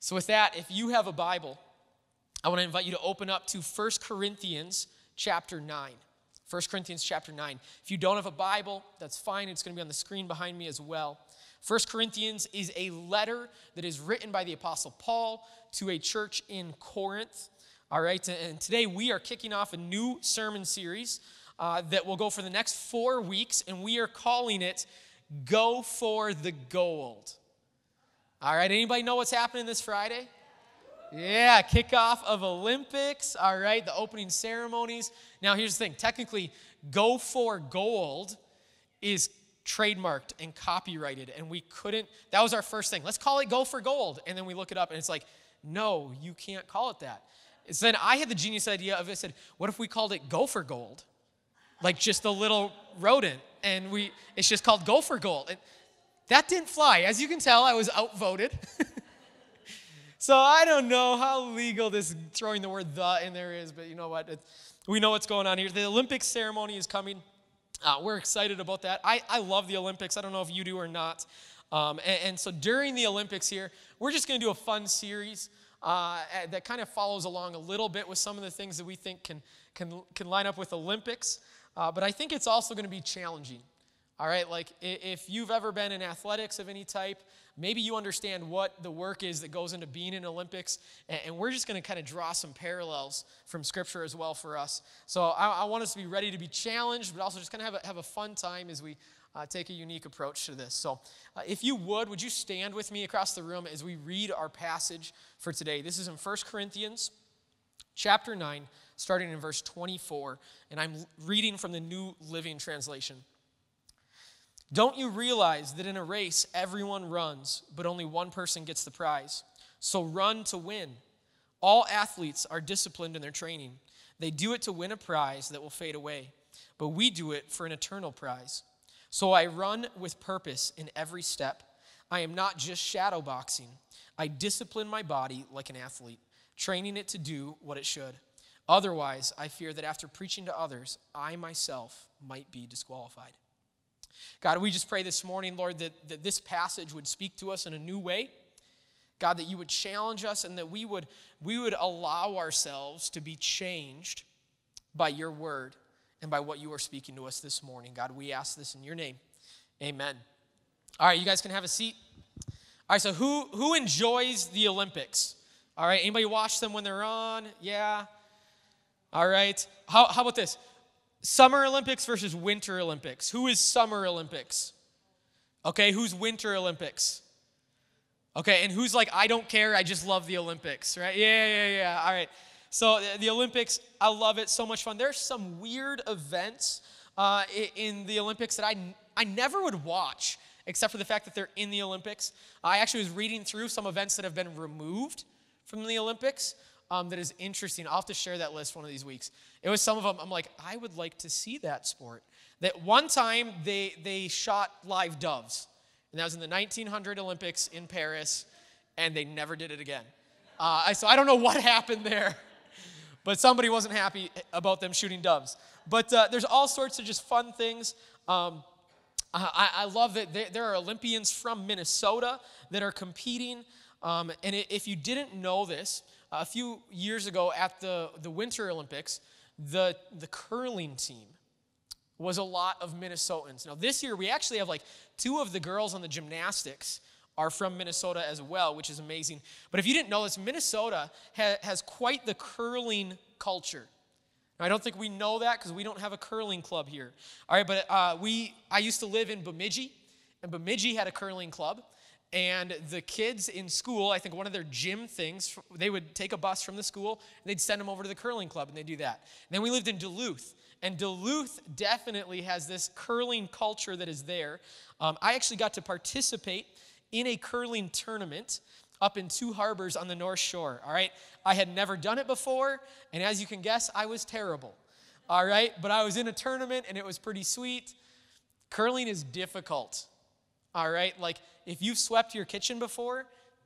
So with that, if you have a Bible, I want to invite you to open up to 1 Corinthians chapter 9. 1 Corinthians chapter 9. If you don't have a Bible, that's fine. It's going to be on the screen behind me as well. 1 Corinthians is a letter that is written by the Apostle Paul to a church in Corinth. All right, and today we are kicking off a new sermon series that will go for the next 4 weeks, and we are calling it Go for the Gold. All right, anybody know what's happening this Friday? Yeah, kickoff of Olympics, all right, the opening ceremonies. Now, here's the thing. Technically, Go for Gold is trademarked and copyrighted, and we couldn't. That was our first thing. Let's call it Go for Gold, and then we look it up, and it's like, no, you can't call it that. So then I had the genius idea of, I said, what if we called it Gopher Gold? Like just the little rodent, and it's just called Gopher Gold. And that didn't fly. As you can tell, I was outvoted. So I don't know how legal this throwing the word "the" in there is, but you know what? We know what's going on here. The Olympics ceremony is coming. We're excited about that. I love the Olympics. I don't know if you do or not. And so during the Olympics here, we're just going to do a fun series that kind of follows along a little bit with some of the things that we think can line up with Olympics. But I think it's also going to be challenging. All right, like if you've ever been in athletics of any type, maybe you understand what the work is that goes into being in Olympics, and we're just going to kind of draw some parallels from Scripture as well for us. So I want us to be ready to be challenged, but also just kind of have a fun time as we take a unique approach to this. So if you would you stand with me across the room as we read our passage for today? This is in 1 Corinthians chapter 9, starting in verse 24, and I'm reading from the New Living Translation. Don't you realize that in a race, everyone runs, but only one person gets the prize? So run to win. All athletes are disciplined in their training. They do it to win a prize that will fade away, but we do it for an eternal prize. So I run with purpose in every step. I am not just shadow boxing. I discipline my body like an athlete, training it to do what it should. Otherwise, I fear that after preaching to others, I myself might be disqualified. God, we just pray this morning, Lord, that this passage would speak to us in a new way. God, that you would challenge us and that we would allow ourselves to be changed by your word and by what you are speaking to us this morning. God, we ask this in your name. Amen. All right, you guys can have a seat. All right, so who enjoys the Olympics? All right, anybody watch them when they're on? Yeah. All right. How about this? Summer Olympics versus Winter Olympics. Who is Summer Olympics? Okay, who's Winter Olympics? Okay, and who's like, I don't care, I just love the Olympics, right? Yeah, all right. So the Olympics, I love it, so much fun. There's some weird events in the Olympics that I never would watch, except for the fact that they're in the Olympics. I actually was reading through some events that have been removed from the Olympics. That is interesting. I'll have to share that list one of these weeks. It was some of them, I'm like, I would like to see that sport. That one time they shot live doves, and that was in the 1900 Olympics in Paris, and they never did it again. So I don't know what happened there, but somebody wasn't happy about them shooting doves. But there's all sorts of just fun things. I love that there are Olympians from Minnesota that are competing, and if you didn't know this, a few years ago at the Winter Olympics, the curling team was a lot of Minnesotans. Now this year we actually have like two of the girls on the gymnastics are from Minnesota as well, which is amazing. But if you didn't know this, Minnesota has quite the curling culture. Now, I don't think we know that because we don't have a curling club here. All right, but I used to live in Bemidji, and Bemidji had a curling club. And the kids in school, I think one of their gym things, they would take a bus from the school, and they'd send them over to the curling club, and they'd do that. And then we lived in Duluth, and Duluth definitely has this curling culture that is there. I actually got to participate in a curling tournament up in Two Harbors on the North Shore, all right? I had never done it before, and as you can guess, I was terrible, all right? But I was in a tournament, and it was pretty sweet. Curling is difficult. All right, like if you've swept your kitchen before,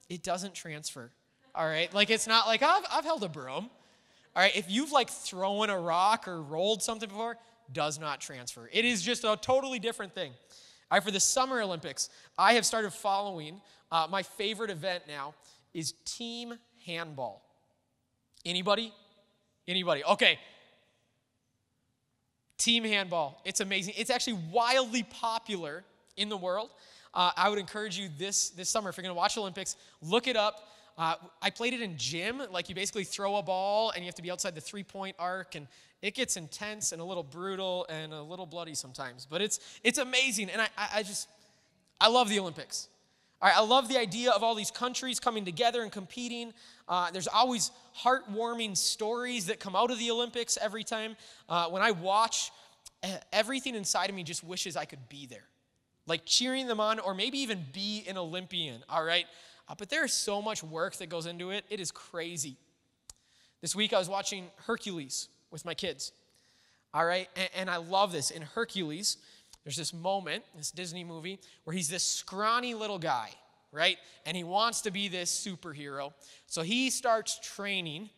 it doesn't transfer. All right, like it's not like I've held a broom. All right, if you've like thrown a rock or rolled something before, does not transfer. It is just a totally different thing. All right, for the Summer Olympics, I have started following my favorite event now is team handball. Anybody? Anybody? Okay. Team handball. It's amazing. It's actually wildly popular in the world. I would encourage you this summer, if you're going to watch Olympics, look it up. I played it in gym. Like, you basically throw a ball, and you have to be outside the three-point arc, and it gets intense and a little brutal and a little bloody sometimes. But it's amazing, and I love the Olympics. I love the idea of all these countries coming together and competing. There's always heartwarming stories that come out of the Olympics every time. When I watch, everything inside of me just wishes I could be there, like cheering them on, or maybe even be an Olympian, all right? But there is so much work that goes into it. It is crazy. This week I was watching Hercules with my kids, all right? And I love this. In Hercules, there's this moment, this Disney movie, where he's this scrawny little guy, right? And he wants to be this superhero. So he starts training,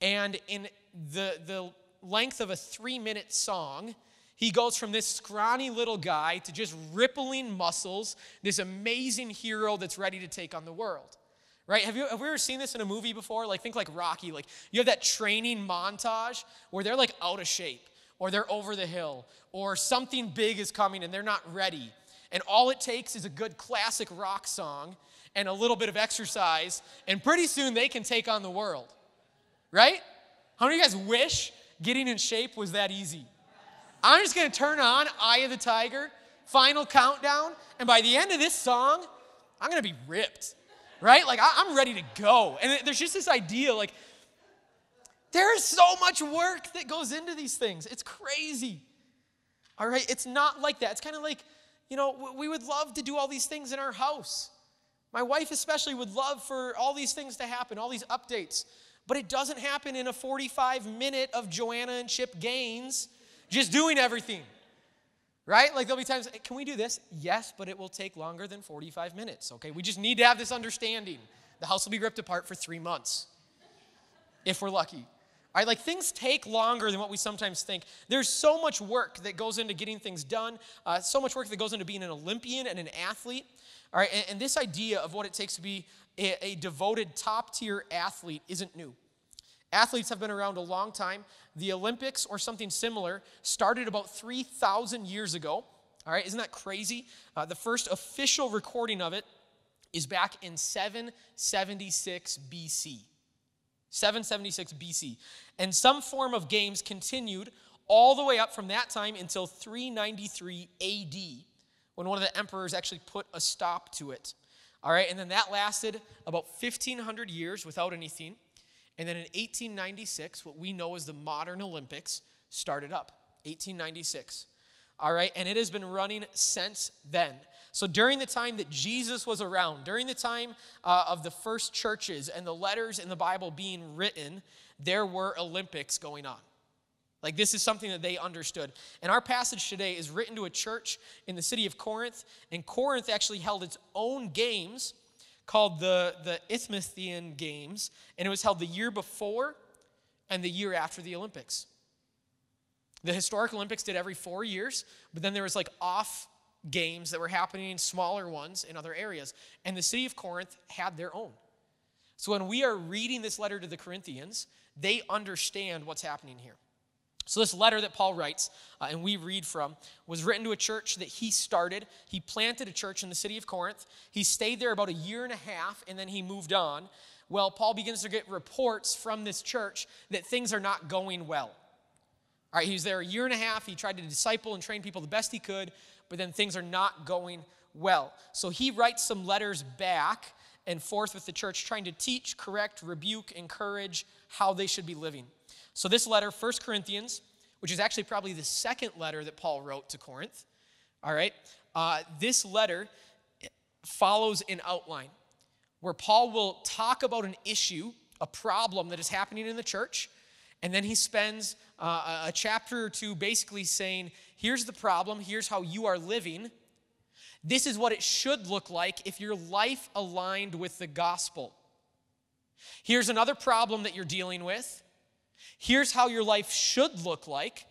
and in the length of a 3-minute song, he goes from this scrawny little guy to just rippling muscles, this amazing hero that's ready to take on the world, right? Have we ever seen this in a movie before? Like, think like Rocky. Like, you have that training montage where they're like out of shape, or they're over the hill, or something big is coming and they're not ready. And all it takes is a good classic rock song and a little bit of exercise, and pretty soon they can take on the world, right? How many of you guys wish getting in shape was that easy? I'm just gonna turn on Eye of the Tiger, Final Countdown, and by the end of this song, I'm gonna be ripped, right? Like, I'm ready to go. And there's just this idea, like, there is so much work that goes into these things. It's crazy. All right? It's not like that. It's kind of like, you know, we would love to do all these things in our house. My wife especially would love for all these things to happen, all these updates. But it doesn't happen in a 45-minute of Joanna and Chip Gaines just doing everything. Right? Like, there'll be times, can we do this? Yes, but it will take longer than 45 minutes, okay? We just need to have this understanding. The house will be ripped apart for 3 months if we're lucky. All right, like, things take longer than what we sometimes think. There's so much work that goes into getting things done, so much work that goes into being an Olympian and an athlete. All right, and this idea of what it takes to be a devoted top-tier athlete isn't new. Athletes have been around a long time. The Olympics or something similar started about 3,000 years ago. All right, isn't that crazy? The first official recording of it is back in 776 BC. 776 BC. And some form of games continued all the way up from that time until 393 AD, when one of the emperors actually put a stop to it. All right, and then that lasted about 1,500 years without anything. And then in 1896, what we know as the modern Olympics started up, 1896. All right, and it has been running since then. So during the time that Jesus was around, during the time of the first churches and the letters in the Bible being written, there were Olympics going on. Like, this is something that they understood. And our passage today is written to a church in the city of Corinth, and Corinth actually held its own games called the Isthmian Games, and it was held the year before and the year after the Olympics. The historic Olympics did every 4 years, but then there was like off games that were happening, smaller ones in other areas. And the city of Corinth had their own. So when we are reading this letter to the Corinthians, they understand what's happening here. So this letter that Paul writes, and we read from, was written to a church that he started. He planted a church in the city of Corinth. He stayed there about a year and a half, and then he moved on. Well, Paul begins to get reports from this church that things are not going well. All right, he was there a year and a half. He tried to disciple and train people the best he could, but then things are not going well. So he writes some letters back and forth with the church, trying to teach, correct, rebuke, encourage how they should be living. So this letter, 1 Corinthians, which is actually probably the second letter that Paul wrote to Corinth, all right, this letter follows an outline where Paul will talk about an issue, a problem that is happening in the church, and then he spends a chapter or two basically saying, here's the problem, here's how you are living. This is what it should look like if your life aligned with the gospel. Here's another problem that you're dealing with. Here's how your life should look like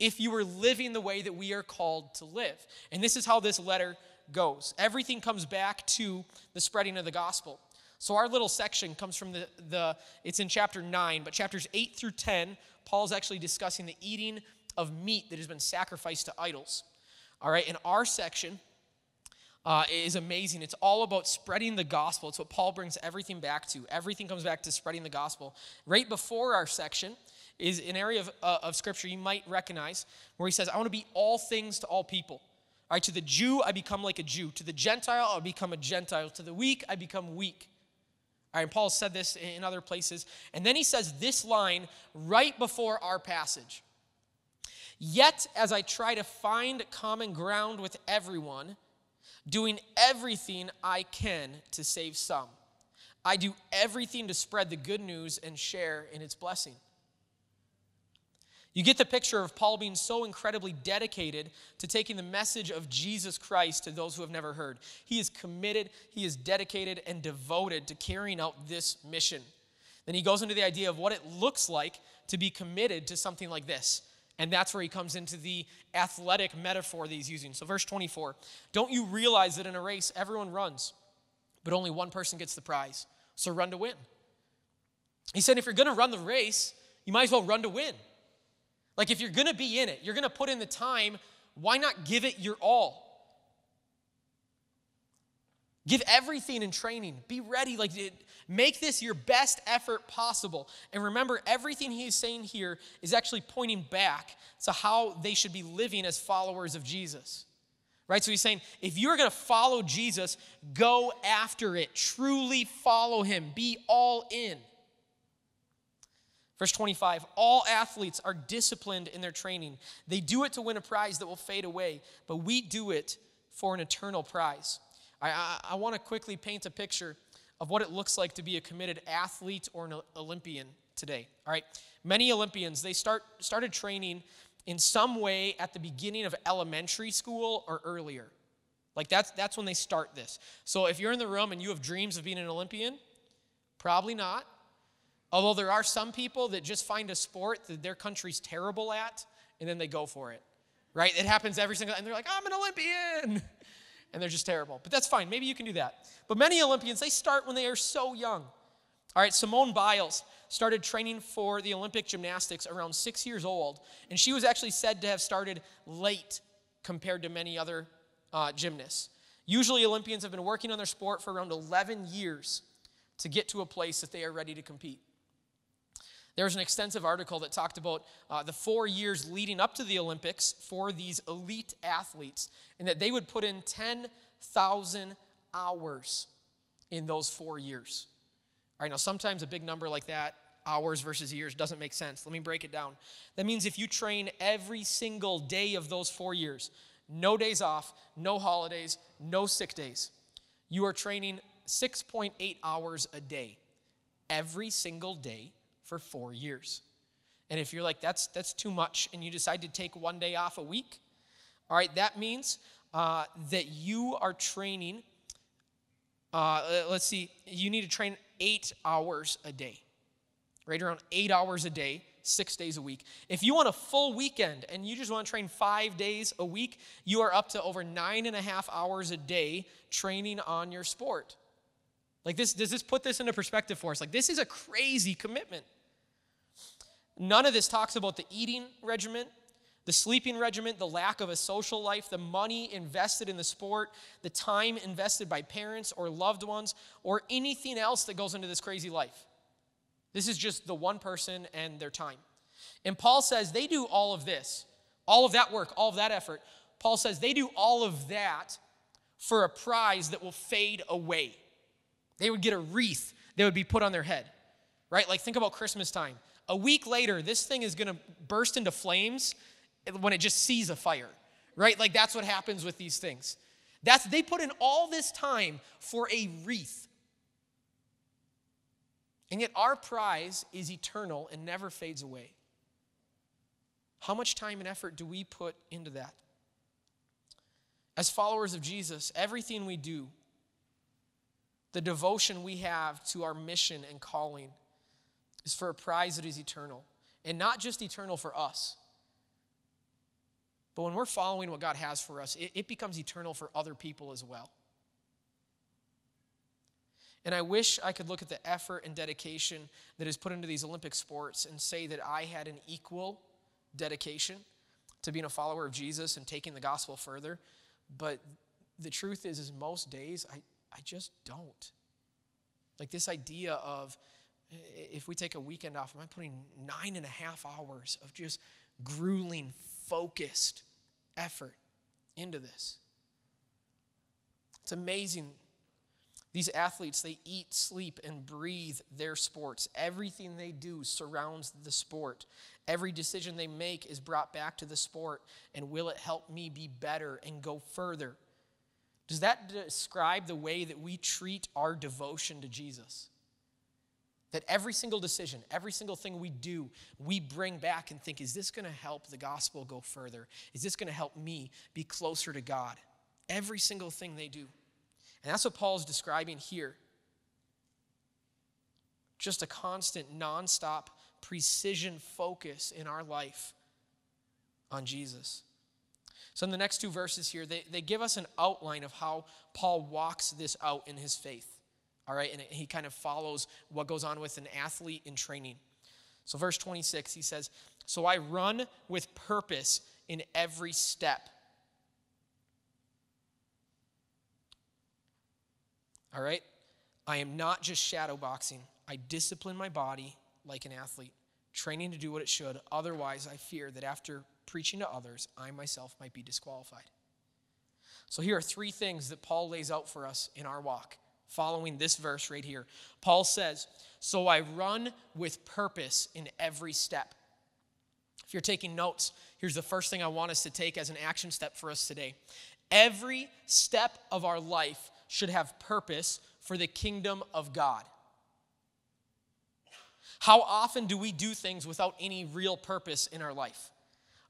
if you were living the way that we are called to live. And this is how this letter goes. Everything comes back to the spreading of the gospel. So our little section comes from it's in chapter 9, but chapters 8 through 10, Paul's actually discussing the eating of meat that has been sacrificed to idols. All right, and our section is amazing. It's all about spreading the gospel. It's what Paul brings everything back to. Everything comes back to spreading the gospel. Right before our section is an area of Scripture you might recognize where he says, I want to be all things to all people. All right, to the Jew, I become like a Jew. To the Gentile, I become a Gentile. To the weak, I become weak. All right, and Paul said this in other places. And then he says this line right before our passage. Yet, as I try to find common ground with everyone, doing everything I can to save some, I do everything to spread the good news and share in its blessing. You get the picture of Paul being so incredibly dedicated to taking the message of Jesus Christ to those who have never heard. He is committed, he is dedicated, and devoted to carrying out this mission. Then he goes into the idea of what it looks like to be committed to something like this. And that's where he comes into the athletic metaphor that he's using. So verse 24, don't you realize that in a race, everyone runs, but only one person gets the prize? So run to win. He said, if you're going to run the race, you might as well run to win. Like, if you're going to be in it, you're going to put in the time, why not give it your all? Give everything in training. Be ready. Like, make this your best effort possible. And remember, everything he's saying here is actually pointing back to how they should be living as followers of Jesus. Right? So he's saying, if you're going to follow Jesus, go after it. Truly follow him. Be all in. Verse 25, all athletes are disciplined in their training. They do it to win a prize that will fade away, but we do it for an eternal prize. I want to quickly paint a picture of what it looks like to be a committed athlete or an Olympian today. All right, many Olympians, they started training in some way at the beginning of elementary school or earlier. Like that's when they start this. So if you're in the room and you have dreams of being an Olympian, probably not. Although there are some people that just find a sport that their country's terrible at, and then they go for it, right? It happens every single time. And they're like, I'm an Olympian. And they're just terrible. But that's fine. Maybe you can do that. But many Olympians, they start when they are so young. All right, Simone Biles started training for the Olympic gymnastics around 6 years old. And she was actually said to have started late compared to many other gymnasts. Usually Olympians have been working on their sport for around 11 years to get to a place that they are ready to compete. There was an extensive article that talked about the 4 years leading up to the Olympics for these elite athletes, and that they would put in 10,000 hours in those 4 years. All right, now sometimes a big number like that, hours versus years, doesn't make sense. Let me break it down. That means if you train every single day of those 4 years, no days off, no holidays, no sick days, you are training 6.8 hours a day, every single day, for 4 years. And if you're like, that's too much, and you decide to take one day off a week, all right, that means that you are training, you need to train 8 hours a day, right around 8 hours a day, 6 days a week. If you want a full weekend and you just want to train 5 days a week, you are up to over 9.5 hours a day training on your sport. Like this, does this put this into perspective for us? Like, this is a crazy commitment. None of this talks about the eating regimen, the sleeping regimen, the lack of a social life, the money invested in the sport, the time invested by parents or loved ones, or anything else that goes into this crazy life. This is just the one person and their time. And Paul says they do all of this, all of that work, all of that effort. Paul says they do all of that for a prize that will fade away. They would get a wreath that would be put on their head, right? Like, think about Christmas time. A week later, this thing is going to burst into flames when it just sees a fire, right? Like, that's what happens with these things. They put in all this time for a wreath. And yet our prize is eternal and never fades away. How much time and effort do we put into that? As followers of Jesus, everything we do, the devotion we have to our mission and calling, is for a prize that is eternal. And not just eternal for us, but when we're following what God has for us, it becomes eternal for other people as well. And I wish I could look at the effort and dedication that is put into these Olympic sports and say that I had an equal dedication to being a follower of Jesus and taking the gospel further. But the truth is most days I just don't. Like this idea of if we take a weekend off, am I putting 9.5 hours of just grueling, focused effort into this? It's amazing. These athletes, they eat, sleep, and breathe their sports. Everything they do surrounds the sport. Every decision they make is brought back to the sport. And will it help me be better and go further? Does that describe the way that we treat our devotion to Jesus? That every single decision, every single thing we do, we bring back and think, is this going to help the gospel go further? Is this going to help me be closer to God? Every single thing they do. And that's what Paul's describing here. Just a constant, nonstop, precision focus in our life on Jesus. So in the next two verses here, they give us an outline of how Paul walks this out in his faith. All right, and he kind of follows what goes on with an athlete in training. So verse 26, he says, "So I run with purpose in every step." All right, I am not just shadow boxing. I discipline my body like an athlete, training to do what it should. Otherwise, I fear that after preaching to others, I myself might be disqualified. So here are three things that Paul lays out for us in our walk, following this verse right here. Paul says, "So I run with purpose in every step." If you're taking notes, here's the first thing I want us to take as an action step for us today. Every step of our life should have purpose for the kingdom of God. How often do we do things without any real purpose in our life?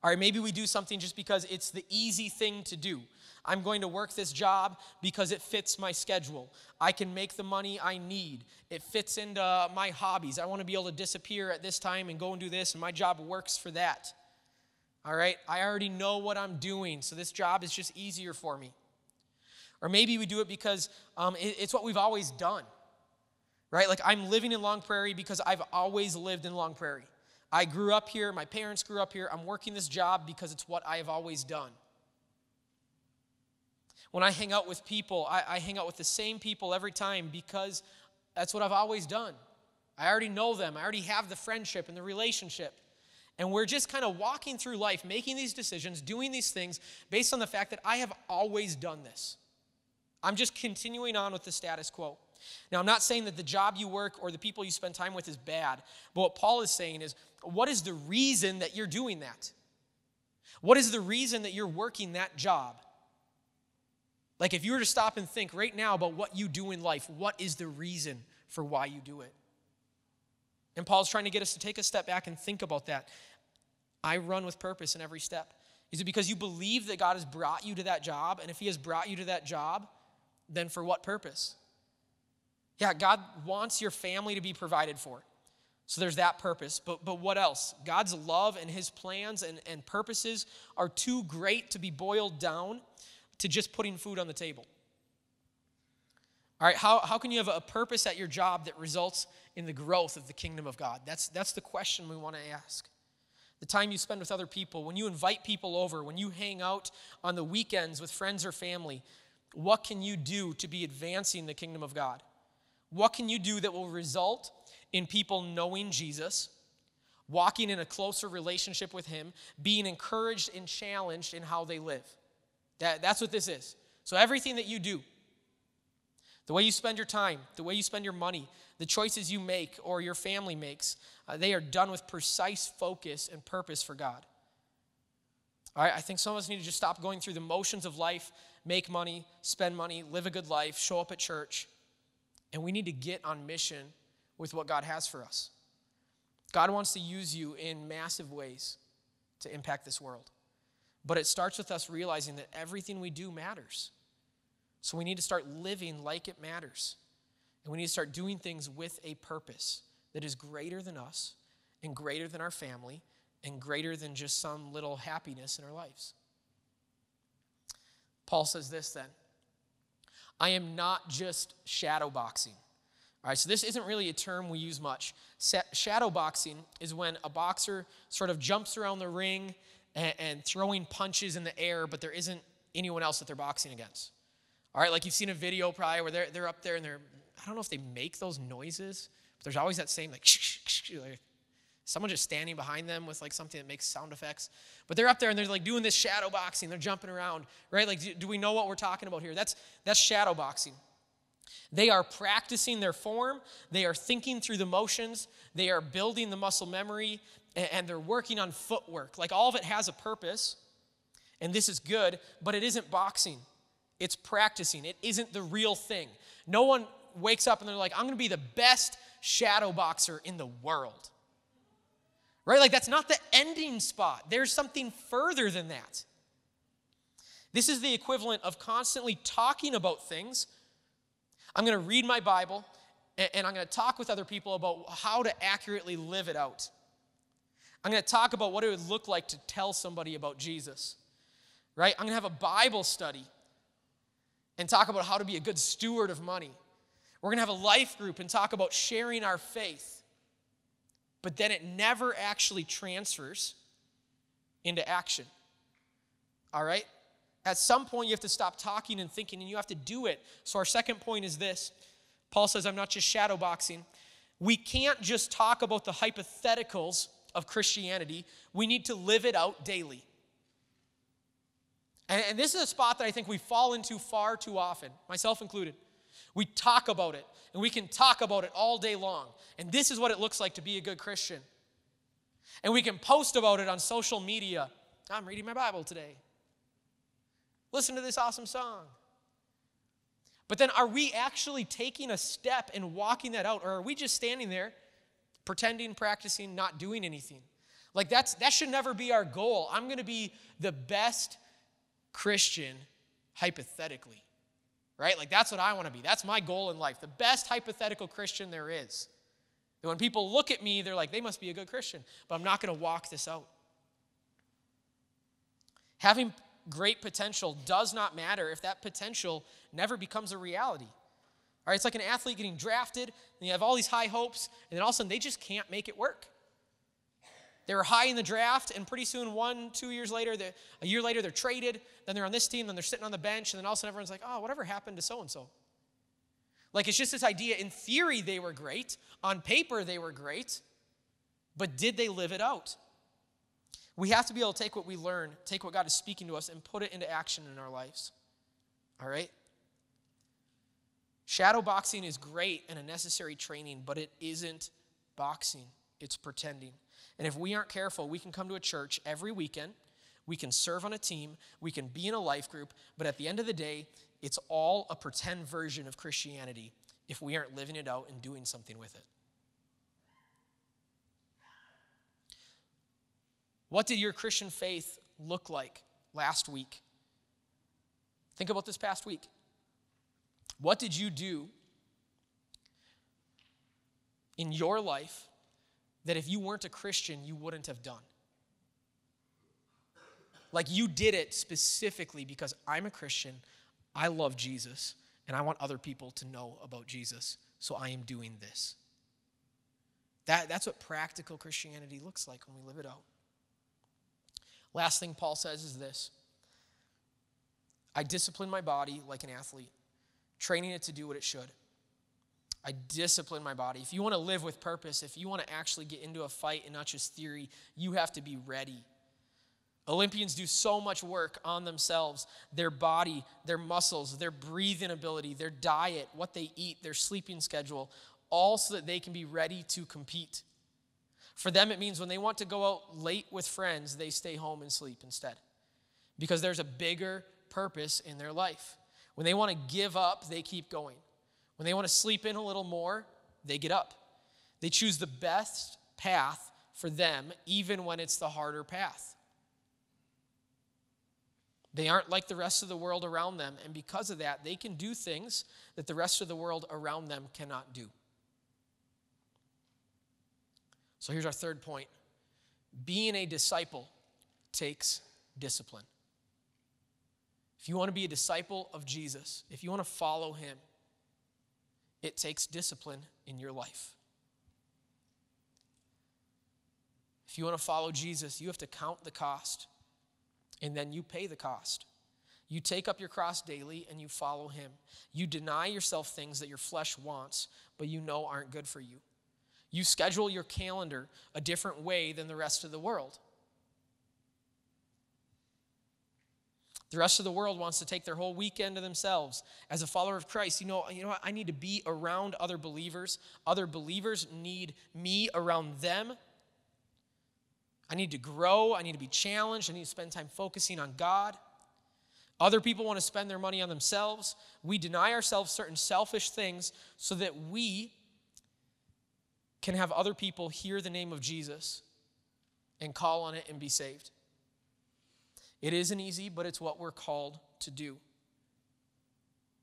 All right, maybe we do something just because it's the easy thing to do. I'm going to work this job because it fits my schedule. I can make the money I need. It fits into my hobbies. I want to be able to disappear at this time and go and do this, and my job works for that. All right, I already know what I'm doing, so this job is just easier for me. Or maybe we do it because it's what we've always done, right? Like I'm living in Long Prairie because I've always lived in Long Prairie. I grew up here. My parents grew up here. I'm working this job because it's what I have always done. When I hang out with people, I hang out with the same people every time because that's what I've always done. I already know them. I already have the friendship and the relationship. And we're just kind of walking through life, making these decisions, doing these things based on the fact that I have always done this. I'm just continuing on with the status quo. Now, I'm not saying that the job you work or the people you spend time with is bad, but what Paul is saying is, what is the reason that you're doing that? What is the reason that you're working that job? Like if you were to stop and think right now about what you do in life, what is the reason for why you do it? And Paul's trying to get us to take a step back and think about that. I run with purpose in every step. Is it because you believe that God has brought you to that job? And if he has brought you to that job, then for what purpose? Yeah, God wants your family to be provided for. So there's that purpose. But what else? God's love and his plans and purposes are too great to be boiled down to just putting food on the table. All right, how can you have a purpose at your job that results in the growth of the kingdom of God? That's the question we want to ask. The time you spend with other people, when you invite people over, when you hang out on the weekends with friends or family, what can you do to be advancing the kingdom of God? What can you do that will result in people knowing Jesus, walking in a closer relationship with him, being encouraged and challenged in how they live? That's what this is. So everything that you do, the way you spend your time, the way you spend your money, the choices you make or your family makes, they are done with precise focus and purpose for God. All right, I think some of us need to just stop going through the motions of life, make money, spend money, live a good life, show up at church. And we need to get on mission with what God has for us. God wants to use you in massive ways to impact this world. But it starts with us realizing that everything we do matters. So we need to start living like it matters. And we need to start doing things with a purpose that is greater than us and greater than our family and greater than just some little happiness in our lives. Paul says this then, I am not just shadow boxing. All right, so this isn't really a term we use much. Shadow boxing is when a boxer sort of jumps around the ring and throwing punches in the air, but there isn't anyone else that they're boxing against. All right, like you've seen a video probably where they're up there and they're, I don't know if they make those noises, but there's always that same like, someone just standing behind them with like something that makes sound effects. But they're up there and they're like doing this shadow boxing. They're jumping around, right? Like, do we know what we're talking about here? That's shadow boxing. They are practicing their form. They are thinking through the motions. They are building the muscle memory, and they're working on footwork. Like, all of it has a purpose, and this is good, but it isn't boxing. It's practicing. It isn't the real thing. No one wakes up and they're like, I'm going to be the best shadow boxer in the world. Right? Like, that's not the ending spot. There's something further than that. This is the equivalent of constantly talking about things. I'm going to read my Bible, and I'm going to talk with other people about how to accurately live it out. I'm going to talk about what it would look like to tell somebody about Jesus. Right? I'm going to have a Bible study and talk about how to be a good steward of money. We're going to have a life group and talk about sharing our faith. But then it never actually transfers into action. All right? At some point, you have to stop talking and thinking, and you have to do it. So our second point is this. Paul says, I'm not just shadow boxing. We can't just talk about the hypotheticals of Christianity. We need to live it out daily. And this is a spot that I think we fall into far too often, myself included. We talk about it, and we can talk about it all day long. And this is what it looks like to be a good Christian. And we can post about it on social media. I'm reading my Bible today. Listen to this awesome song. But then, are we actually taking a step and walking that out? Or are we just standing there, pretending, practicing, not doing anything? Like, that should never be our goal. I'm going to be the best Christian, hypothetically. Right? Like, that's what I want to be. That's my goal in life. The best hypothetical Christian there is. When people look at me, they're like, they must be a good Christian. But I'm not going to walk this out. Having great potential does not matter if that potential never becomes a reality. All right, it's like an athlete getting drafted, and you have all these high hopes, and then all of a sudden they just can't make it work. They were high in the draft, and pretty soon, a year later, they're traded. Then they're on this team, then they're sitting on the bench, and then all of a sudden everyone's like, oh, whatever happened to so-and-so? Like, it's just this idea, in theory they were great, on paper they were great, but did they live it out? We have to be able to take what we learn, take what God is speaking to us, and put it into action in our lives. All right? Shadow boxing is great and a necessary training, but it isn't boxing. It's pretending. And if we aren't careful, we can come to a church every weekend, we can serve on a team, we can be in a life group, but at the end of the day, it's all a pretend version of Christianity if we aren't living it out and doing something with it. What did your Christian faith look like last week? Think about this past week. What did you do in your life that if you weren't a Christian, you wouldn't have done? Like, you did it specifically because I'm a Christian, I love Jesus, and I want other people to know about Jesus, so I am doing this. That's what practical Christianity looks like when we live it out. Last thing Paul says is this. I discipline my body like an athlete, training it to do what it should. I discipline my body. If you want to live with purpose, if you want to actually get into a fight and not just theory, you have to be ready. Olympians do so much work on themselves, their body, their muscles, their breathing ability, their diet, what they eat, their sleeping schedule, all so that they can be ready to compete. For them, it means when they want to go out late with friends, they stay home and sleep instead, because there's a bigger purpose in their life. When they want to give up, they keep going. When they want to sleep in a little more, they get up. They choose the best path for them, even when it's the harder path. They aren't like the rest of the world around them, and because of that, they can do things that the rest of the world around them cannot do. So here's our third point. Being a disciple takes discipline. If you want to be a disciple of Jesus, if you want to follow him, it takes discipline in your life. If you want to follow Jesus, you have to count the cost, and then you pay the cost. You take up your cross daily and you follow him. You deny yourself things that your flesh wants, but you know aren't good for you. You schedule your calendar a different way than the rest of the world. The rest of the world wants to take their whole weekend to themselves. As a follower of Christ, you know what? I need to be around other believers. Other believers need me around them. I need to grow. I need to be challenged. I need to spend time focusing on God. Other people want to spend their money on themselves. We deny ourselves certain selfish things so that we can have other people hear the name of Jesus and call on it and be saved. It isn't easy, but it's what we're called to do.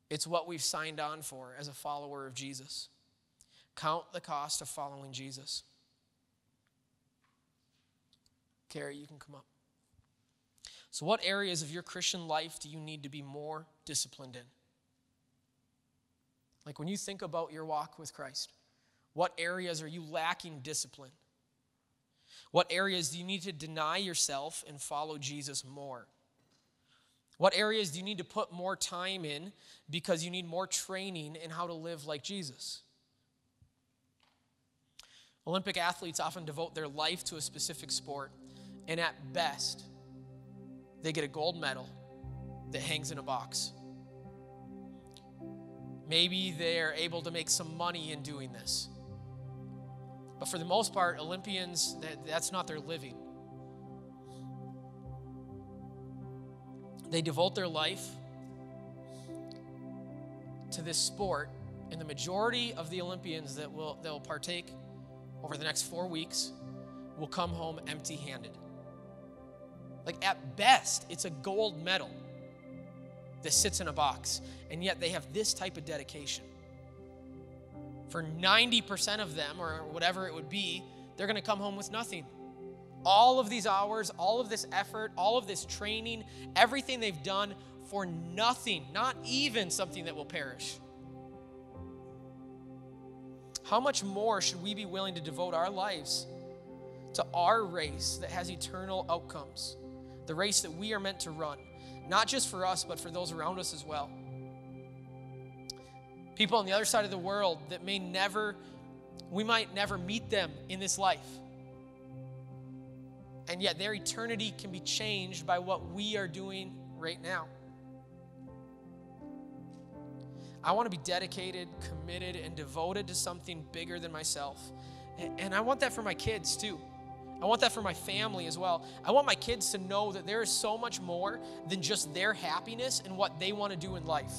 It's what we've signed on for as a follower of Jesus. Count the cost of following Jesus. Carrie, you can come up. So what areas of your Christian life do you need to be more disciplined in? Like when you think about your walk with Christ, what areas are you lacking discipline? What areas do you need to deny yourself and follow Jesus more? What areas do you need to put more time in because you need more training in how to live like Jesus? Olympic athletes often devote their life to a specific sport, and at best, they get a gold medal that hangs in a box. Maybe they're able to make some money in doing this. But for the most part, Olympians, that's not their living. They devote their life to this sport, and the majority of the Olympians that will partake over the next 4 weeks will come home empty-handed. Like at best, it's a gold medal that sits in a box, and yet they have this type of dedication. For 90% of them, or whatever it would be, they're going to come home with nothing. All of these hours, all of this effort, all of this training, everything they've done for nothing, not even something that will perish. How much more should we be willing to devote our lives to our race that has eternal outcomes, the race that we are meant to run, not just for us, but for those around us as well? People on the other side of the world that we might never meet them in this life. And yet their eternity can be changed by what we are doing right now. I want to be dedicated, committed, and devoted to something bigger than myself. And I want that for my kids too. I want that for my family as well. I want my kids to know that there is so much more than just their happiness and what they want to do in life.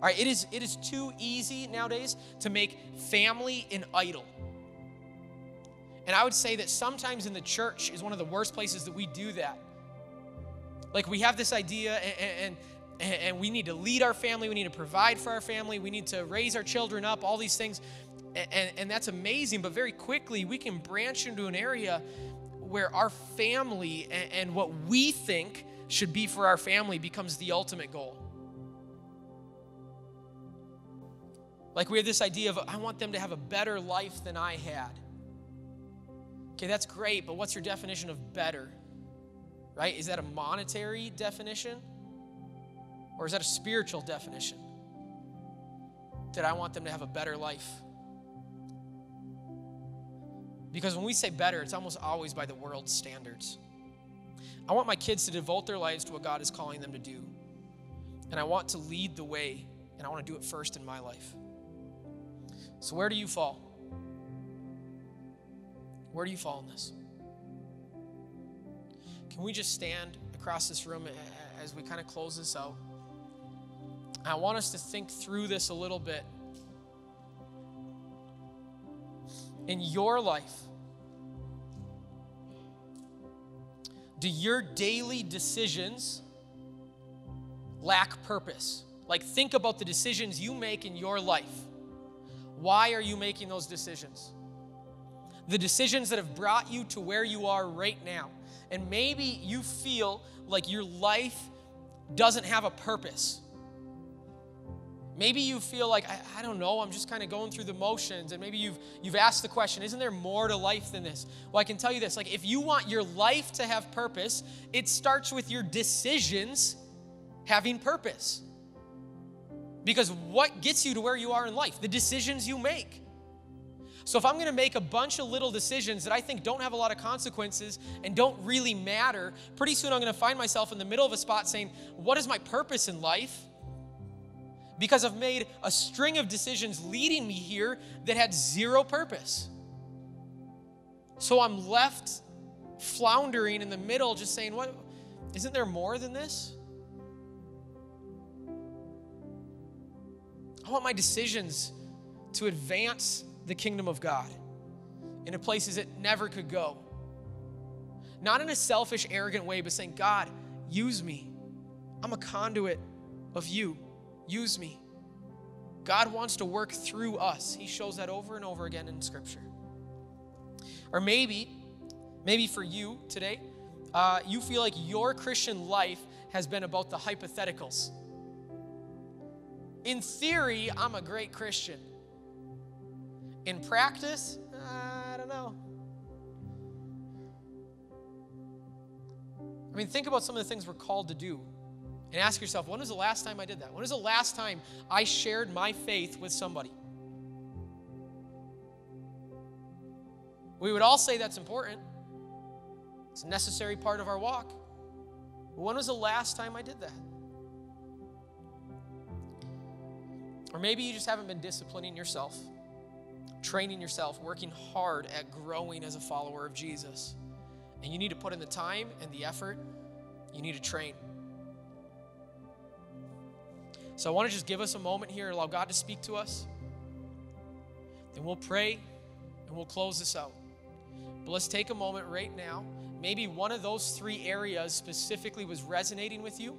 All right, it is too easy nowadays to make family an idol. And I would say that sometimes in the church is one of the worst places that we do that. Like we have this idea and we need to lead our family, we need to provide for our family, we need to raise our children up, all these things. And that's amazing, but very quickly we can branch into an area where our family and what we think should be for our family becomes the ultimate goal. Like we have this idea of, I want them to have a better life than I had. Okay, that's great, but what's your definition of better? Right? Is that a monetary definition? Or is that a spiritual definition? That I want them to have a better life. Because when we say better, it's almost always by the world's standards. I want my kids to devote their lives to what God is calling them to do. And I want to lead the way, and I want to do it first in my life. So where do you fall? Where do you fall in this? Can we just stand across this room as we kind of close this out? I want us to think through this a little bit. In your life, do your daily decisions lack purpose? Like think about the decisions you make in your life. Why are you making those decisions? The decisions that have brought you to where you are right now. And maybe you feel like your life doesn't have a purpose. Maybe you feel like, I don't know, I'm just kind of going through the motions. And maybe you've asked the question, isn't there more to life than this? Well, I can tell you this. Like, if you want your life to have purpose, it starts with your decisions having purpose. Because what gets you to where you are in life? The decisions you make. So if I'm going to make a bunch of little decisions that I think don't have a lot of consequences and don't really matter, pretty soon I'm going to find myself in the middle of a spot saying, what is my purpose in life? Because I've made a string of decisions leading me here that had zero purpose. So I'm left floundering in the middle, just saying, "What? Isn't there more than this?" I want my decisions to advance the kingdom of God into places it never could go. Not in a selfish, arrogant way, but saying, God, use me. I'm a conduit of you. Use me. God wants to work through us. He shows that over and over again in Scripture. Or maybe for you today, you feel like your Christian life has been about the hypotheticals. In theory, I'm a great Christian. In practice, I don't know. I mean, think about some of the things we're called to do. And ask yourself, when was the last time I did that? When was the last time I shared my faith with somebody? We would all say that's important. It's a necessary part of our walk. But when was the last time I did that? Or maybe you just haven't been disciplining yourself, training yourself, working hard at growing as a follower of Jesus. And you need to put in the time and the effort. You need to train. So I want to just give us a moment here, allow God to speak to us. Then we'll pray and we'll close this out. But let's take a moment right now. Maybe one of those three areas specifically was resonating with you.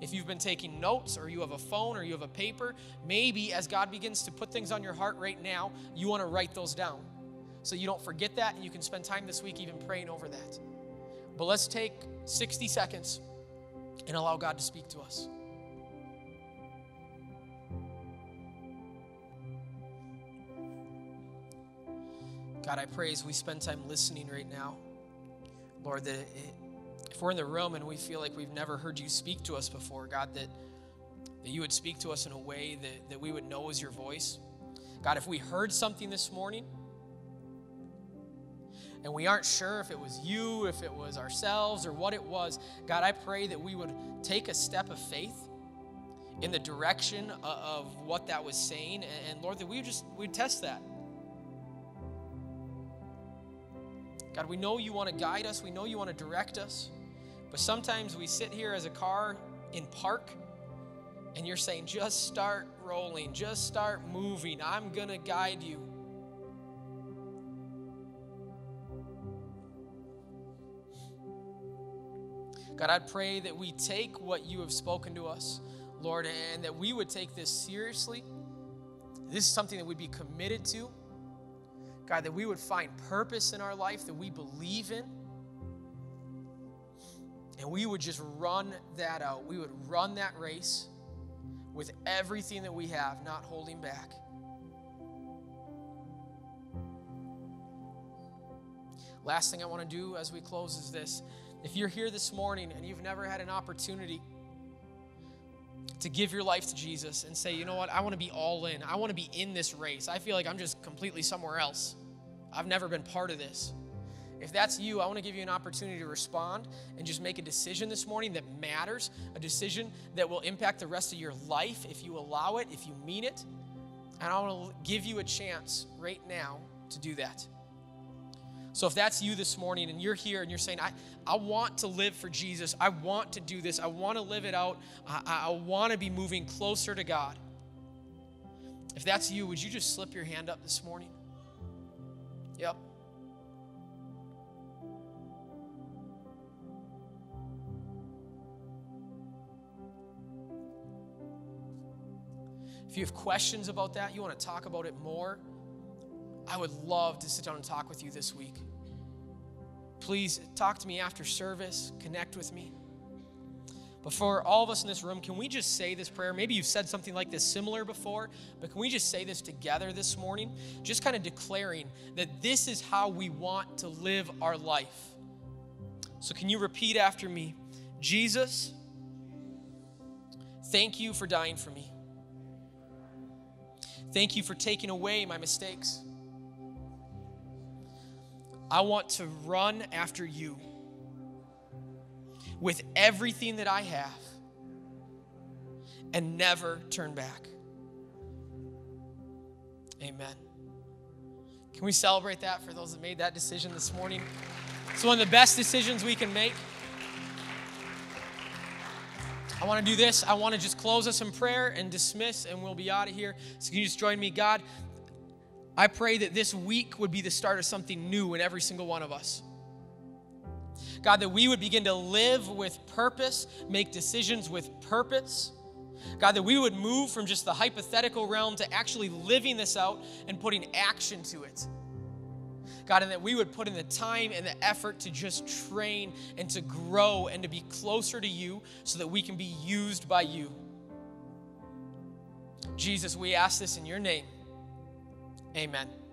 If you've been taking notes or you have a phone or you have a paper, maybe as God begins to put things on your heart right now, you want to write those down so you don't forget that and you can spend time this week even praying over that. But let's take 60 seconds and allow God to speak to us. God, I pray as we spend time listening right now, Lord, that if we're in the room and we feel like we've never heard you speak to us before, God, that you would speak to us in a way that we would know is your voice. God, if we heard something this morning and we aren't sure if it was you, if it was ourselves or what it was, God, I pray that we would take a step of faith in the direction of what that was saying. And Lord, that we'd test that. God, we know you want to guide us. We know you want to direct us. But sometimes we sit here as a car in park, and you're saying, just start rolling. Just start moving. I'm going to guide you. God, I pray that we take what you have spoken to us, Lord, and that we would take this seriously. This is something that we'd be committed to. God, that we would find purpose in our life that we believe in. And we would just run that out. We would run that race with everything that we have, not holding back. Last thing I want to do as we close is this. If you're here this morning and you've never had an opportunity to give your life to Jesus and say, you know what, I want to be all in. I want to be in this race. I feel like I'm just completely somewhere else. I've never been part of this. If that's you, I want to give you an opportunity to respond and just make a decision this morning that matters, a decision that will impact the rest of your life if you allow it, if you mean it. And I want to give you a chance right now to do that. So if that's you this morning and you're here and you're saying, I want to live for Jesus. I want to do this. I want to live it out. I want to be moving closer to God. If that's you, would you just slip your hand up this morning? Yep. If you have questions about that, you want to talk about it more, I would love to sit down and talk with you this week. Please talk to me after service. Connect with me. But for all of us in this room, can we just say this prayer? Maybe you've said something like this similar before, but can we just say this together this morning? Just kind of declaring that this is how we want to live our life. So can you repeat after me? Jesus, thank you for dying for me. Thank you for taking away my mistakes. I want to run after you with everything that I have and never turn back. Amen. Can we celebrate that for those that made that decision this morning? It's one of the best decisions we can make. I want to do this. I want to just close us in prayer and dismiss, and we'll be out of here. So can you just join me? God, I pray that this week would be the start of something new in every single one of us. God, that we would begin to live with purpose, make decisions with purpose. God, that we would move from just the hypothetical realm to actually living this out and putting action to it. God, and that we would put in the time and the effort to just train and to grow and to be closer to you so that we can be used by you. Jesus, we ask this in your name. Amen.